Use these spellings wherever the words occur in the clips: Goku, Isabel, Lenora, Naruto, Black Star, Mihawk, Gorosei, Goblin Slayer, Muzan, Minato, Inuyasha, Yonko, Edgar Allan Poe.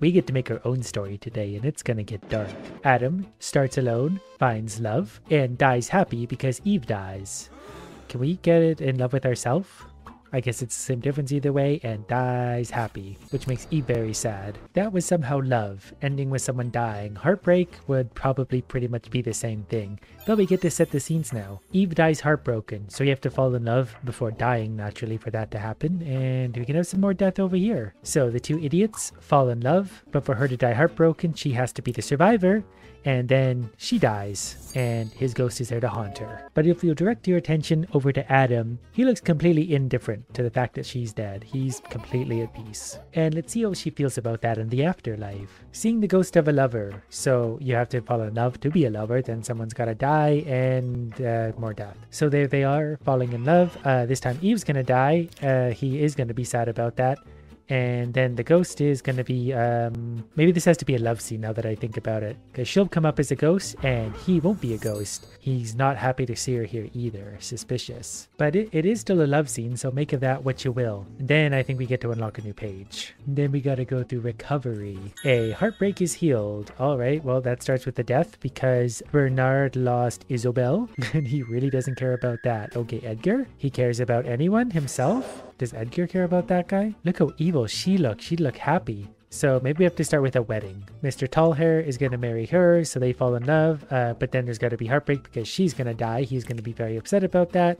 We get to make our own story today, and it's gonna get dark. Adam starts alone, finds love, and dies happy because Eve dies. Can we get it in love with ourselves? I guess it's the same difference either way, and dies happy, which makes Eve very sad. That was somehow love, ending with someone dying. Heartbreak would probably pretty much be the same thing, but we get to set the scenes now. Eve dies heartbroken, so you have to fall in love before dying naturally for that to happen, and we can have some more death over here. So the two idiots fall in love, but for her to die heartbroken, she has to be the survivor, and then she dies, and his ghost is there to haunt her. But if you'll direct your attention over to Adam, he looks completely indifferent to the fact that she's dead. He's completely at peace. And let's see how she feels about that in the afterlife. Seeing the ghost of a lover. So you have to fall in love to be a lover, then someone's gotta die, and more death. So there they are, falling in love. This time Eve's gonna die. He is gonna be sad about that. And then the ghost is going to be, maybe this has to be a love scene now that I think about it. Because she'll come up as a ghost and he won't be a ghost. He's not happy to see her here either. Suspicious. But it is still a love scene, so make of that what you will. And then I think we get to unlock a new page. And then we got to go through recovery. A heartbreak is healed. All right, well, that starts with the death because Bernard lost Isabel. And he really doesn't care about that. Okay, Edgar. He cares about anyone himself. Does Edgar care about that guy? Look how evil she looks. She'd look happy. So maybe we have to start with a wedding. Mr. Tallhair is going to marry her, so they fall in love. But then there's got to be heartbreak because she's going to die. He's going to be very upset about that.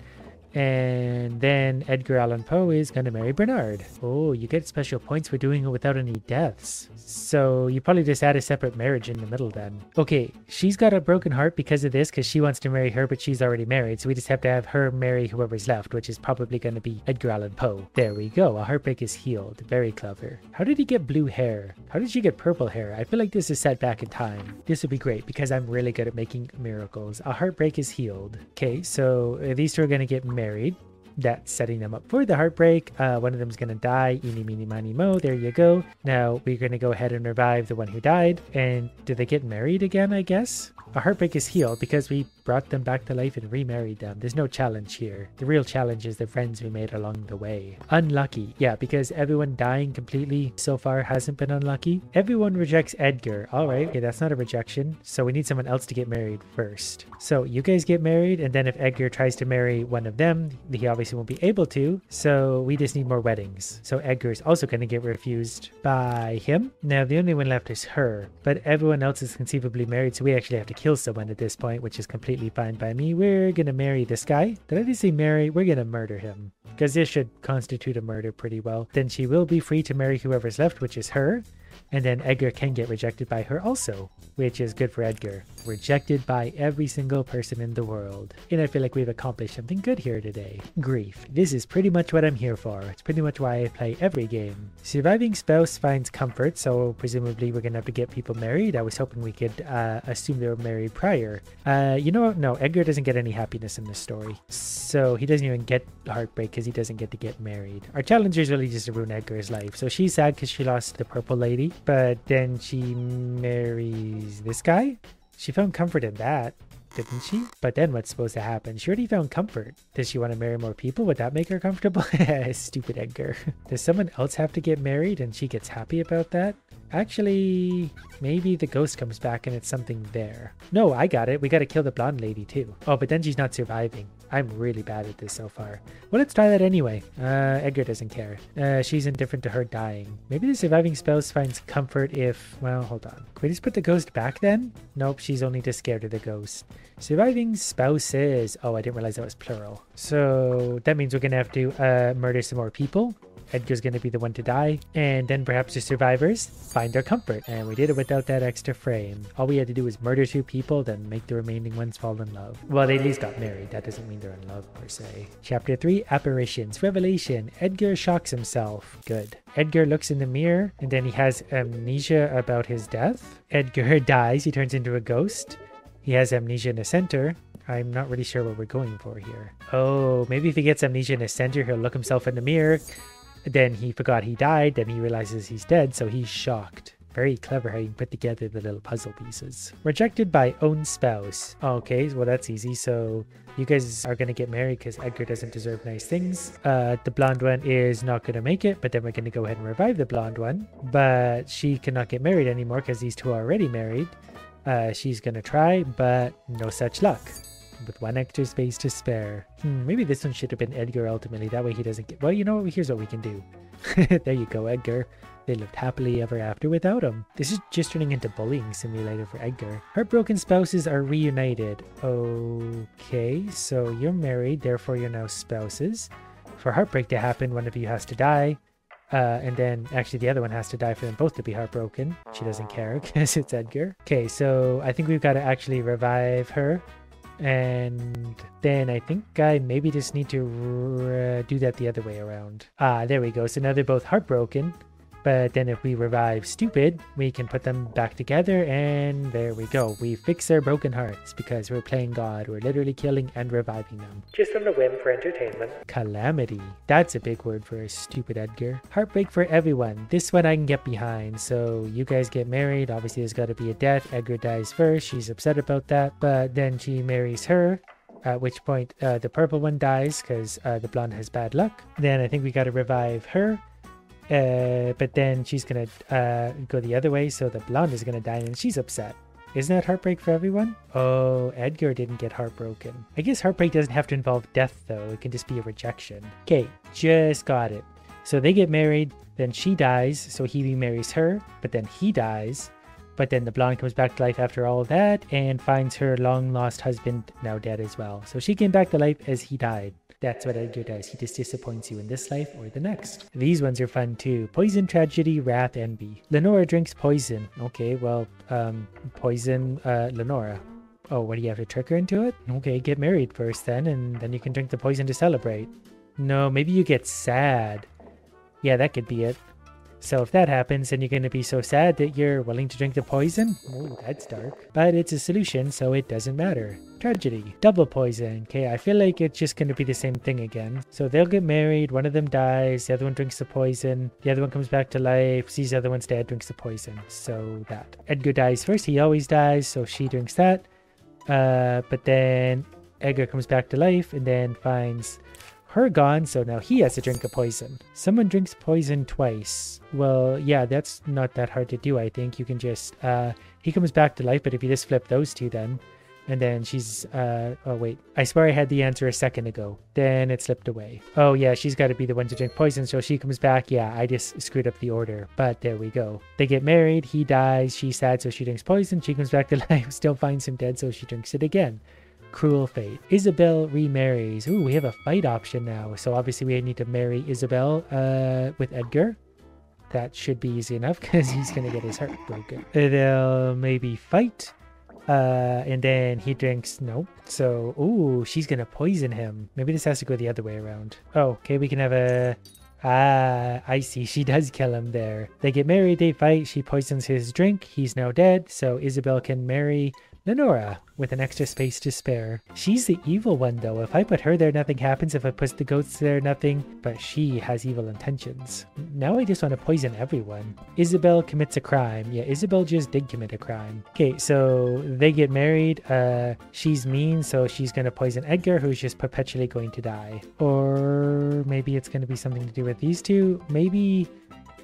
And then Edgar Allan Poe is going to marry Bernard. Oh, you get special points for doing it without any deaths. So you probably just add a separate marriage in the middle then. Okay, she's got a broken heart because of this, because she wants to marry her, but she's already married. So we just have to have her marry whoever's left, which is probably going to be Edgar Allan Poe. There we go. A heartbreak is healed. Very clever. How did he get blue hair? How did she get purple hair? I feel like this is set back in time. This would be great because I'm really good at making miracles. A heartbreak is healed. Okay, so these two are going to get married. That's setting them up for the heartbreak. One of them's gonna die. Eeny, meeny, miny, mo. There you go. Now we're gonna go ahead and revive the one who died. And do they get married again, I guess? A heartbreak is healed because we brought them back to life and remarried them. There's no challenge here. The real challenge is the friends we made along the way. Unlucky. Yeah, because everyone dying completely so far hasn't been unlucky. Everyone rejects Edgar. All right. Okay, that's not a rejection. So we need someone else to get married first. So you guys get married. And then if Edgar tries to marry one of them, he obviously won't be able to. So we just need more weddings. So Edgar is also going to get refused by him. Now, the only one left is her. But everyone else is conceivably married. So we actually have to kill someone at this point, which is completely fine by me. We're gonna marry this guy. Did I just say marry? We're gonna murder him because this should constitute a murder pretty well. Then she will be free to marry whoever's left, which is her. And then Edgar can get rejected by her also, which is good for Edgar. Rejected by every single person in the world. And I feel like we've accomplished something good here today. Grief. This is pretty much what I'm here for. It's pretty much why I play every game. Surviving spouse finds comfort, so presumably we're going to have to get people married. I was hoping we could assume they were married prior. You know what? No, Edgar doesn't get any happiness in this story. So he doesn't even get heartbreak because he doesn't get to get married. Our challenge is really just to ruin Edgar's life. So she's sad because she lost the purple lady. But then she marries this guy? She found comfort in that, didn't she? But then what's supposed to happen? She already found comfort. Does she want to marry more people? Would that make her comfortable? Stupid Edgar. Does someone else have to get married and she gets happy about that? Actually, maybe the ghost comes back and it's something there. No, I got it. We got to kill the blonde lady too. Oh, but then she's not surviving. I'm really bad at this so far. Well, let's try that anyway. Edgar doesn't care. She's indifferent to her dying. Maybe the surviving spouse finds comfort if... Well, hold on. Can we just put the ghost back then? Nope, she's only just scared of the ghost. Surviving spouses... Oh, I didn't realize that was plural. So that means we're going to have to murder some more people. Edgar's going to be the one to die. And then perhaps the survivors find their comfort. And we did it without that extra frame. All we had to do was murder two people, then make the remaining ones fall in love. Well, they at least got married. That doesn't mean they're in love per se. Chapter 3, Apparitions. Revelation. Edgar shocks himself. Good. Edgar looks in the mirror and then he has amnesia about his death. Edgar dies. He turns into a ghost. He has amnesia in the center. I'm not really sure what we're going for here. Oh, maybe if he gets amnesia in the center, he'll look himself in the mirror. Then he forgot he died, then he realizes he's dead, so he's shocked. Very clever how you put together the little puzzle pieces. Rejected by own spouse. Okay, well that's easy. So you guys are gonna get married because Edgar doesn't deserve nice things. The blonde one is not gonna make it, but then we're gonna go ahead and revive the blonde one. But she cannot get married anymore because these two are already married. She's gonna try, but no such luck. With one extra space to spare. Maybe this one should have been Edgar ultimately. That way he doesn't get... Well, you know, here's what we can do. There you go, Edgar. They lived happily ever after without him. This is just turning into bullying simulator for Edgar. Heartbroken spouses are reunited. Okay, so you're married, therefore you're now spouses. For heartbreak to happen, one of you has to die. And then actually the other one has to die for them both to be heartbroken. She doesn't care because it's Edgar. Okay, so I think we've got to actually revive her. And then I think I maybe just need to do that the other way around. Ah, there we go. So now they're both heartbroken. But then if we revive stupid, we can put them back together. And there we go. We fix their broken hearts because we're playing God. We're literally killing and reviving them. Just on a whim for entertainment. Calamity. That's a big word for a stupid Edgar. Heartbreak for everyone. This one I can get behind. So you guys get married. Obviously, there's got to be a death. Edgar dies first. She's upset about that. But then she marries her. At which point the purple one dies because the blonde has bad luck. Then I think we got to revive her. But then she's gonna go the other way, so the blonde is gonna die and she's upset. Isn't that heartbreak for everyone? Oh, Edgar didn't get heartbroken. I guess heartbreak doesn't have to involve death though, it can just be a rejection. Okay, just got it. So they get married, then she dies, so he remarries her, but then he dies. But then the blonde comes back to life after all that and finds her long-lost husband now dead as well. So she came back to life as he died. That's what Edgar does. He just disappoints you in this life or the next. These ones are fun too. Poison, tragedy, wrath, envy. Lenora drinks poison. Okay, well, poison Lenora. Oh, what do you have to trick her into it? Okay, get married first then, and then you can drink the poison to celebrate. No, maybe you get sad. Yeah, that could be it. So if that happens, then you're going to be so sad that you're willing to drink the poison? Ooh, that's dark. But it's a solution, so it doesn't matter. Tragedy. Double poison. Okay, I feel like it's just going to be the same thing again. So they'll get married, one of them dies, the other one drinks the poison, the other one comes back to life, sees the other one's dead, drinks the poison. So that. Edgar dies first, he always dies, so she drinks that. But then Edgar comes back to life and then finds... her gone, so now he has to drink a poison. Someone drinks poison twice. Well, yeah, that's not that hard to do, I think. You can just, he comes back to life, but if you just flip those two then, and then she's, oh wait, I swear I had the answer a second ago. Then it slipped away. Oh yeah, she's got to be the one to drink poison, so she comes back. Yeah, I just screwed up the order, but there we go. They get married, he dies, she's sad, so she drinks poison, she comes back to life, still finds him dead, so she drinks it again. Cruel fate. Isabel remarries. Ooh, we have a fight option now. So obviously we need to marry Isabel with Edgar. That should be easy enough because he's going to get his heart broken. They'll maybe fight. And then he drinks... Nope. So, ooh, she's going to poison him. Maybe this has to go the other way around. Oh, okay, we can have a... Ah, I see. She does kill him there. They get married, they fight, she poisons his drink. He's now dead, so Isabel can marry... Lenora, with an extra space to spare. She's the evil one though. If I put her there, nothing happens. If I put the goats there, nothing. But she has evil intentions. Now I just want to poison everyone. Isabel commits a crime. Yeah, Isabel just did commit a crime. Okay, so they get married. She's mean, so she's going to poison Edgar, who's just perpetually going to die. Or maybe it's going to be something to do with these two. Maybe...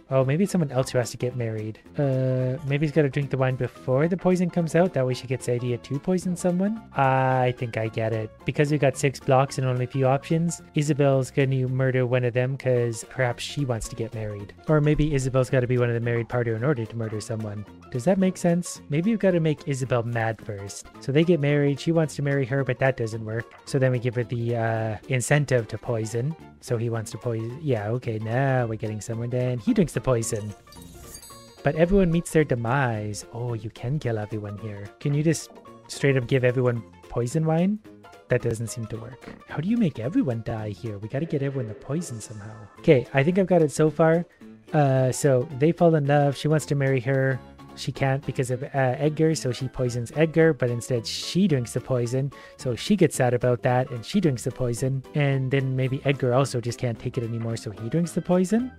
Oh, maybe it's someone else who has to get married. Maybe he's got to drink the wine before the poison comes out. That way she gets the idea to poison someone. I think I get it. Because we've got 6 blocks and only a few options, Isabel's going to murder one of them because perhaps she wants to get married. Or maybe Isabel's got to be one of the married party in order to murder someone. Does that make sense? Maybe we've got to make Isabel mad first. So they get married. She wants to marry her, but that doesn't work. So then we give her the incentive to poison. So he wants to poison. Yeah, okay, now we're getting someone. Then he drinks the poison, but everyone meets their demise. Oh, you can kill everyone here. Can you just straight up give everyone poison wine? That doesn't seem to work. How do you make everyone die here? We got to get everyone the poison somehow. Okay, I think I've got it so far. So they fall in love. She wants to marry her. She can't because of Edgar, so she poisons Edgar, but instead she drinks the poison, so she gets sad about that, and she drinks the poison, and then maybe Edgar also just can't take it anymore, so he drinks the poison.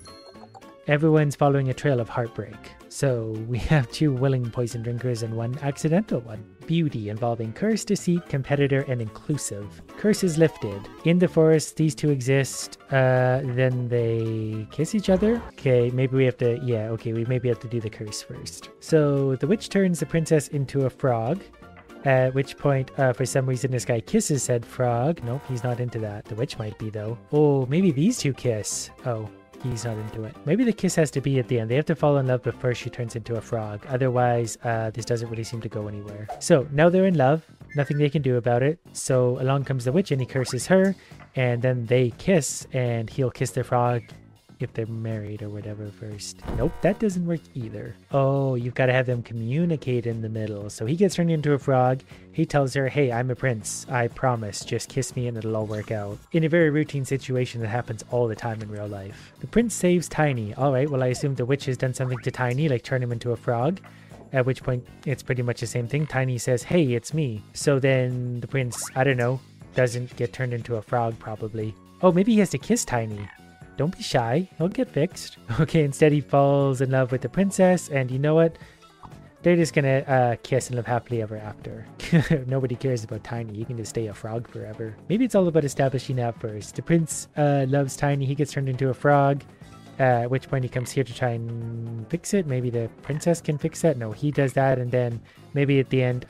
Everyone's following a trail of heartbreak. So we have 2 willing poison drinkers and 1 accidental one. Beauty, involving curse, deceit, competitor, and inclusive. Curse is lifted. In the forest, these 2 exist. Then they kiss each other? Okay, maybe we have to... yeah, okay, we maybe have to do the curse first. So the witch turns the princess into a frog. At which point, for some reason, this guy kisses said frog. Nope, he's not into that. The witch might be, though. Oh, maybe these 2 kiss. Oh. He's not into it. Maybe the kiss has to be at the end. They have to fall in love before she turns into a frog. Otherwise, this doesn't really seem to go anywhere. So now they're in love. Nothing they can do about it. So along comes the witch and he curses her. And then they kiss and he'll kiss the frog if they're married or whatever first. Nope, that doesn't work either. Oh, you've got to have them communicate in the middle. So he gets turned into a frog. He tells her, hey, I'm a prince. I promise. Just kiss me and it'll all work out. In a very routine situation that happens all the time in real life. The prince saves Tiny. All right, well, I assume the witch has done something to Tiny, like turn him into a frog. At which point, it's pretty much the same thing. Tiny says, hey, it's me. So then the prince, I don't know, doesn't get turned into a frog probably. Oh, maybe he has to kiss Tiny. Don't be shy, he'll get fixed. Okay, instead he falls in love with the princess, and you know what? They're just gonna kiss and live happily ever after. Nobody cares about Tiny, you can just stay a frog forever. Maybe it's all about establishing that first. The prince loves Tiny, he gets turned into a frog, at which point he comes here to try and fix it. Maybe the princess can fix that? No, he does that, and then maybe at the end,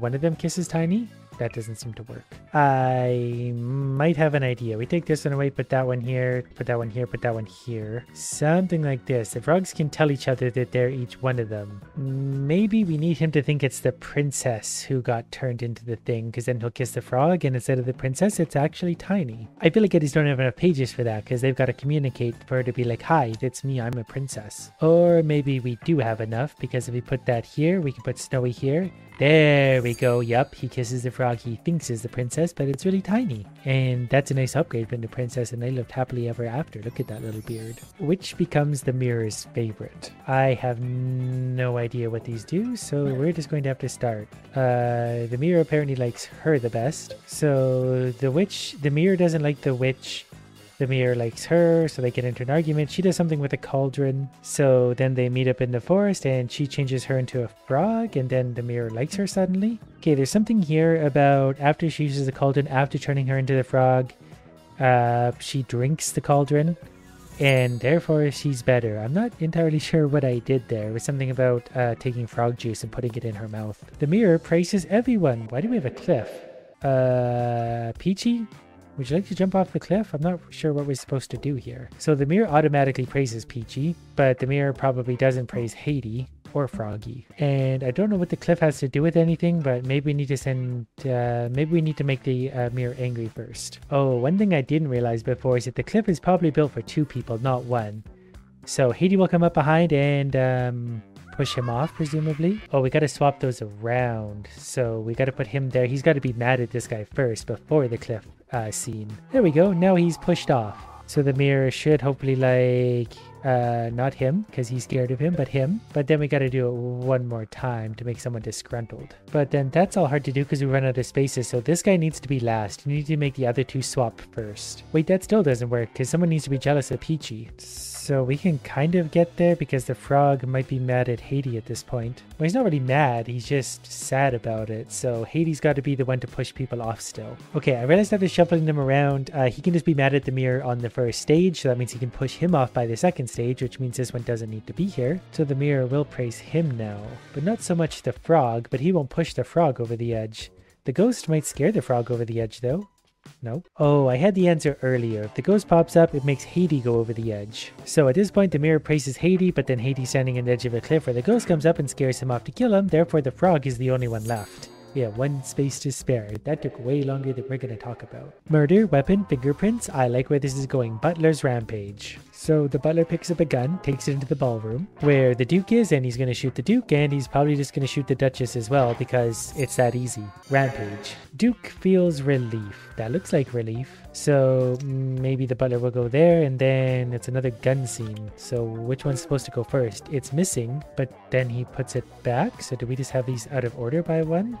one of them kisses Tiny? That doesn't seem to work. I might have an idea. We take this one away, put that one here, put that one here, put that one here. Something like this. The frogs can tell each other that they're each one of them. Maybe we need him to think it's the princess who got turned into the thing, because then he'll kiss the frog, and instead of the princess, it's actually Tiny. I feel like Eddies don't have enough pages for that, because they've got to communicate for her to be like, hi, it's me, I'm a princess. Or maybe we do have enough, because if we put that here, we can put Snowy here. There we go. Yep, he kisses the frog he thinks is the princess, but it's really Tiny. And that's a nice upgrade from the princess, and they lived happily ever after. Look at that little beard. Which becomes the mirror's favorite. I have no idea what these do, so we're just going to have to start. The mirror apparently likes her the best. So the mirror doesn't like the witch. The mirror likes her, so they get into an argument. She does something with a cauldron. So then they meet up in the forest and she changes her into a frog, and then the mirror likes her suddenly. Okay, there's something here about after she uses the cauldron, after turning her into the frog, she drinks the cauldron and therefore she's better. I'm not entirely sure what I did there. It was something about taking frog juice and putting it in her mouth. The mirror praises everyone. Why do we have a cliff? Peachy? Would you like to jump off the cliff? I'm not sure what we're supposed to do here. So the mirror automatically praises Peachy, but the mirror probably doesn't praise Haiti or Froggy. And I don't know what the cliff has to do with anything, but maybe we need to make the mirror angry first. Oh, one thing I didn't realize before is that the cliff is probably built for 2 people, not 1. So Haiti will come up behind and push him off, presumably. Oh, we gotta swap those around. So we gotta put him there. He's gotta be mad at this guy first before the cliff scene. There we go. Now he's pushed off. So the mirror should hopefully like, not him, because he's scared of him, but him. But then we gotta do it one more time to make someone disgruntled. But then that's all hard to do because we run out of spaces, so this guy needs to be last. You need to make the other 2 swap first. Wait, that still doesn't work because someone needs to be jealous of Peachy. So we can kind of get there because the frog might be mad at Haiti at this point. Well, he's not really mad, he's just sad about it. So Haiti's got to be the one to push people off still. Okay, I realized after shuffling them around, he can just be mad at the mirror on the first stage, so that means he can push him off by the second stage, which means this one doesn't need to be here. So the mirror will praise him now, but not so much the frog, but he won't push the frog over the edge. The ghost might scare the frog over the edge though. No. Oh, I had the answer earlier. If the ghost pops up, it makes Haiti go over the edge. So at this point, the mirror praises Haiti, but then Haiti's standing on the edge of a cliff where the ghost comes up and scares him off to kill him. Therefore, the frog is the only one left. Yeah, 1 space to spare. That took way longer than we're going to talk about. Murder, weapon, fingerprints. I like where this is going. Butler's rampage. So the butler picks up a gun, takes it into the ballroom where the duke is, and he's going to shoot the duke, and he's probably just going to shoot the duchess as well because it's that easy. Rampage. Duke feels relief. That looks like relief. So maybe the butler will go there, and then it's another gun scene. So which one's supposed to go first? It's missing, but then he puts it back. So do we just have these out of order by 1?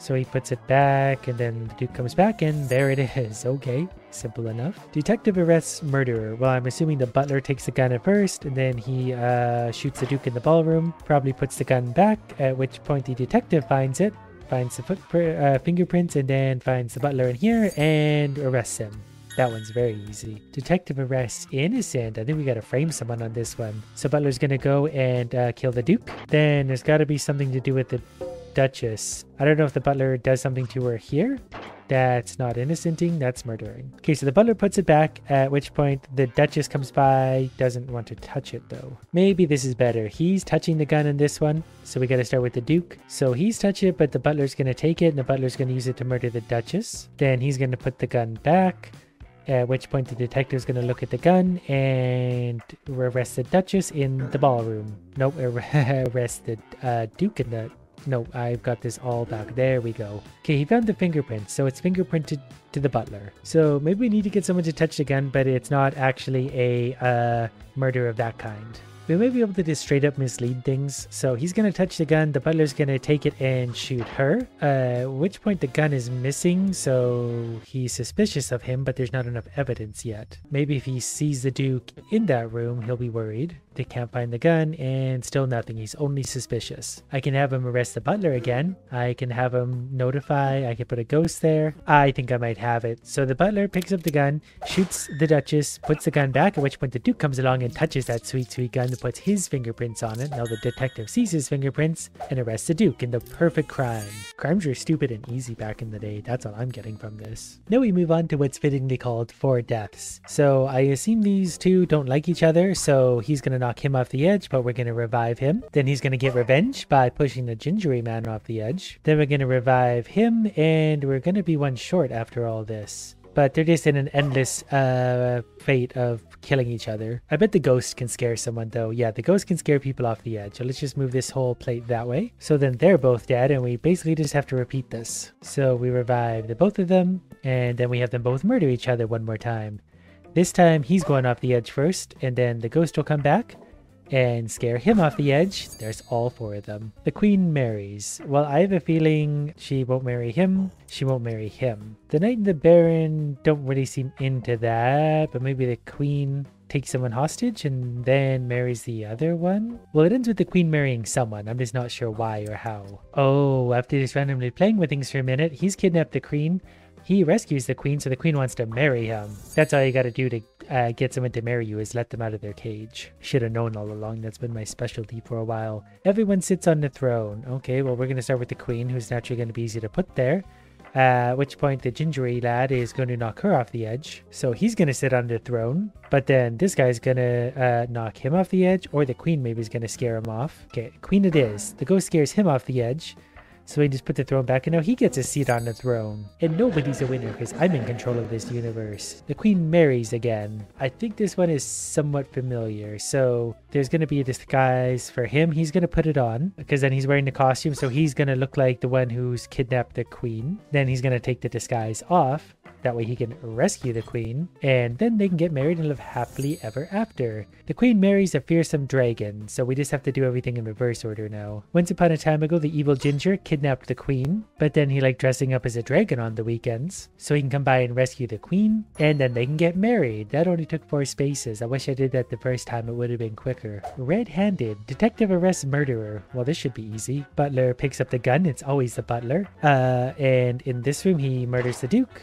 So he puts it back, and then the Duke comes back, and there it is. Okay, simple enough. Detective arrests murderer. Well, I'm assuming the butler takes the gun at first, and then he shoots the Duke in the ballroom, probably puts the gun back, at which point the detective finds it, finds the fingerprints, and then finds the butler in here, and arrests him. That one's very easy. Detective arrests innocent. I think we gotta frame someone on this one. So butler's gonna go and kill the Duke. Then there's gotta be something to do with the Duchess. I don't know if the butler does something to her here. That's not innocenting, that's murdering. Okay, so the butler puts it back, at which point the Duchess comes by, doesn't want to touch it though. Maybe this is better. He's touching the gun in this one, so we gotta start with the Duke. So he's touched it, but the butler's gonna take it, and the butler's gonna use it to murder the Duchess. Then he's gonna put the gun back, at which point the detective's gonna look at the gun and arrest the Duchess in the ballroom. Nope, arrest the Duke in the... No, I've got this all back. There we go. Okay, he found the fingerprints, so it's fingerprinted to the butler. So maybe we need to get someone to touch the gun, but it's not actually a murder of that kind. We may be able to just straight up mislead things. So he's gonna touch the gun, the butler's gonna take it and shoot her, at which point the gun is missing, so he's suspicious of him, but there's not enough evidence yet. Maybe if he sees the Duke in that room, he'll be worried. They can't find the gun, and still nothing. He's only suspicious. I can have him arrest the butler again. I can have him notify. I can put a ghost there. I think I might have it. So the butler picks up the gun, shoots the Duchess, puts the gun back, at which point the Duke comes along and touches that sweet, sweet gun and puts his fingerprints on it. Now the detective sees his fingerprints and arrests the Duke in the perfect crime. Crimes were stupid and easy back in the day. That's all I'm getting from this. Now we move on to what's fittingly called four deaths. So I assume these two don't like each other, so he's gonna knock him off the edge, but we're gonna revive him. Then he's gonna get revenge by pushing the gingery man off the edge. Then we're gonna revive him, and we're gonna be one short after all this. But they're just in an endless fate of killing each other. I bet the ghost can scare someone though. Yeah, the ghost can scare people off the edge. So let's just move this whole plate that way. So then they're both dead, and we basically just have to repeat this. So we revive the both of them, and then we have them both murder each other one more time. This time he's going off the edge first, and then the ghost will come back and scare him off the edge. There's all four of them. The queen marries. Well, I have a feeling she won't marry him. She won't marry him. The knight and the baron don't really seem into that, but maybe the queen takes someone hostage and then marries the other one. Well, it ends with the queen marrying someone. I'm just not sure why or how. Oh, after just randomly playing with things for a minute, he's kidnapped the queen. He rescues the queen, so the queen wants to marry him. That's all you gotta do to get someone to marry you, is let them out of their cage. Should have known all along, that's been my specialty for a while. Everyone sits on the throne. Okay, well, we're gonna start with the queen, who's naturally gonna be easy to put there. At which point the gingery lad is going to knock her off the edge. So he's going to sit on the throne, but then this guy's going to knock him off the edge, or the queen maybe is going to scare him off. Okay, queen it is. The ghost scares him off the edge. So we just put the throne back, and now he gets a seat on the throne. And nobody's a winner, because I'm in control of this universe. The queen marries again. I think this one is somewhat familiar. So there's going to be a disguise for him. He's going to put it on, because then he's wearing the costume. So he's going to look like the one who's kidnapped the queen. Then he's going to take the disguise off. That way he can rescue the queen, and then they can get married and live happily ever after. The queen marries a fearsome dragon, so we just have to do everything in reverse order now. Once upon a time ago, the evil ginger kidnapped the queen, but then he liked dressing up as a dragon on the weekends, so he can come by and rescue the queen, and then they can get married. That only took 4 spaces. I wish I did that the first time, it would have been quicker. Red-handed. Detective arrests murderer. Well, this should be easy. Butler picks up the gun. It's always the butler. And in this room, he murders the Duke.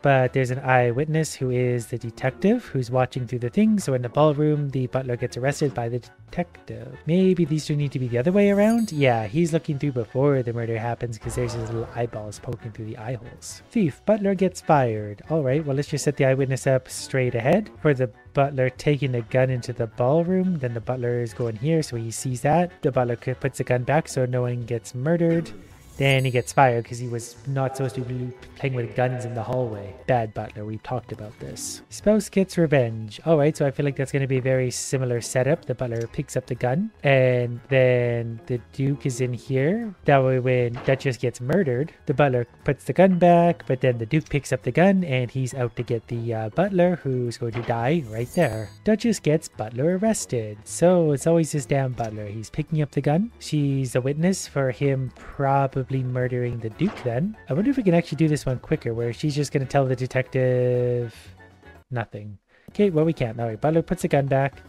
But there's an eyewitness who is the detective who's watching through the thing. So in the ballroom, the butler gets arrested by the detective. Maybe these two need to be the other way around? Yeah, he's looking through before the murder happens because there's his little eyeballs poking through the eye holes. Thief, butler gets fired. All right, well, let's just set the eyewitness up straight ahead for the butler taking the gun into the ballroom. Then the butler is going here, so he sees that. The butler puts the gun back so no one gets murdered. Then he gets fired because he was not supposed to be playing with guns in the hallway. Bad butler, we've talked about this. Spouse gets revenge. All right, so I feel like that's going to be a very similar setup. The butler picks up the gun, and then the Duke is in here. That way when Duchess gets murdered, the butler puts the gun back, but then the Duke picks up the gun, and he's out to get the butler, who's going to die right there. Duchess gets butler arrested. So it's always this damn butler. He's picking up the gun. She's a witness for him probably presumably murdering the Duke then. I wonder if we can actually do this one quicker, where she's just going to tell the detective nothing. Okay, well, we can't. All right, Butler puts the gun back.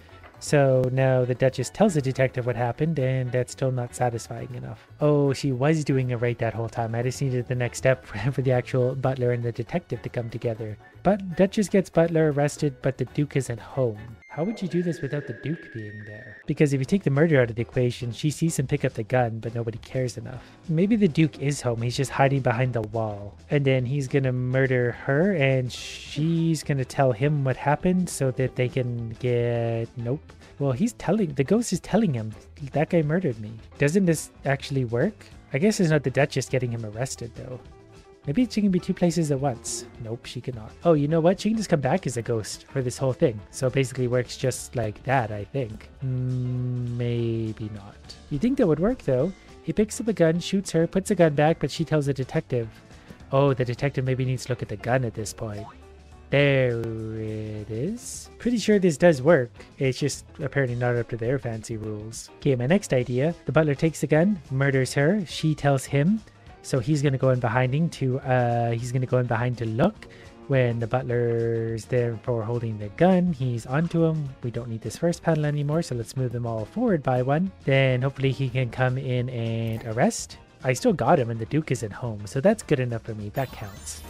So now the Duchess tells the detective what happened, and that's still not satisfying enough. Oh, she was doing it right that whole time. I just needed the next step for the actual butler and the detective to come together. But Duchess gets Butler arrested, but the Duke isn't home. How would you do this without the Duke being there? Because if you take the murder out of the equation, she sees him pick up the gun, but nobody cares enough. Maybe the Duke is home, he's just hiding behind the wall. And then he's gonna murder her, and she's gonna tell him what happened so that they can get... Nope. Well, the ghost is telling him, that guy murdered me. Doesn't this actually work? I guess it's not the Duchess getting him arrested, though. Maybe she can be two places at once. Nope, she cannot. Oh, you know what? She can just come back as a ghost for this whole thing. So it basically works just like that, I think. Maybe not. You'd think that would work, though. He picks up a gun, shoots her, puts the gun back, but she tells the detective. Oh, the detective maybe needs to look at the gun at this point. There it is. Pretty sure this does work. It's just apparently not up to their fancy rules. Okay, my next idea. The butler takes the gun, murders her. She tells him. So he's going to go in behind him to look. When the butler's there for holding the gun, he's onto him. We don't need this first panel anymore, so let's move them all forward by one. Then hopefully he can come in and arrest. I still got him and the Duke isn't home, so that's good enough for me. That counts.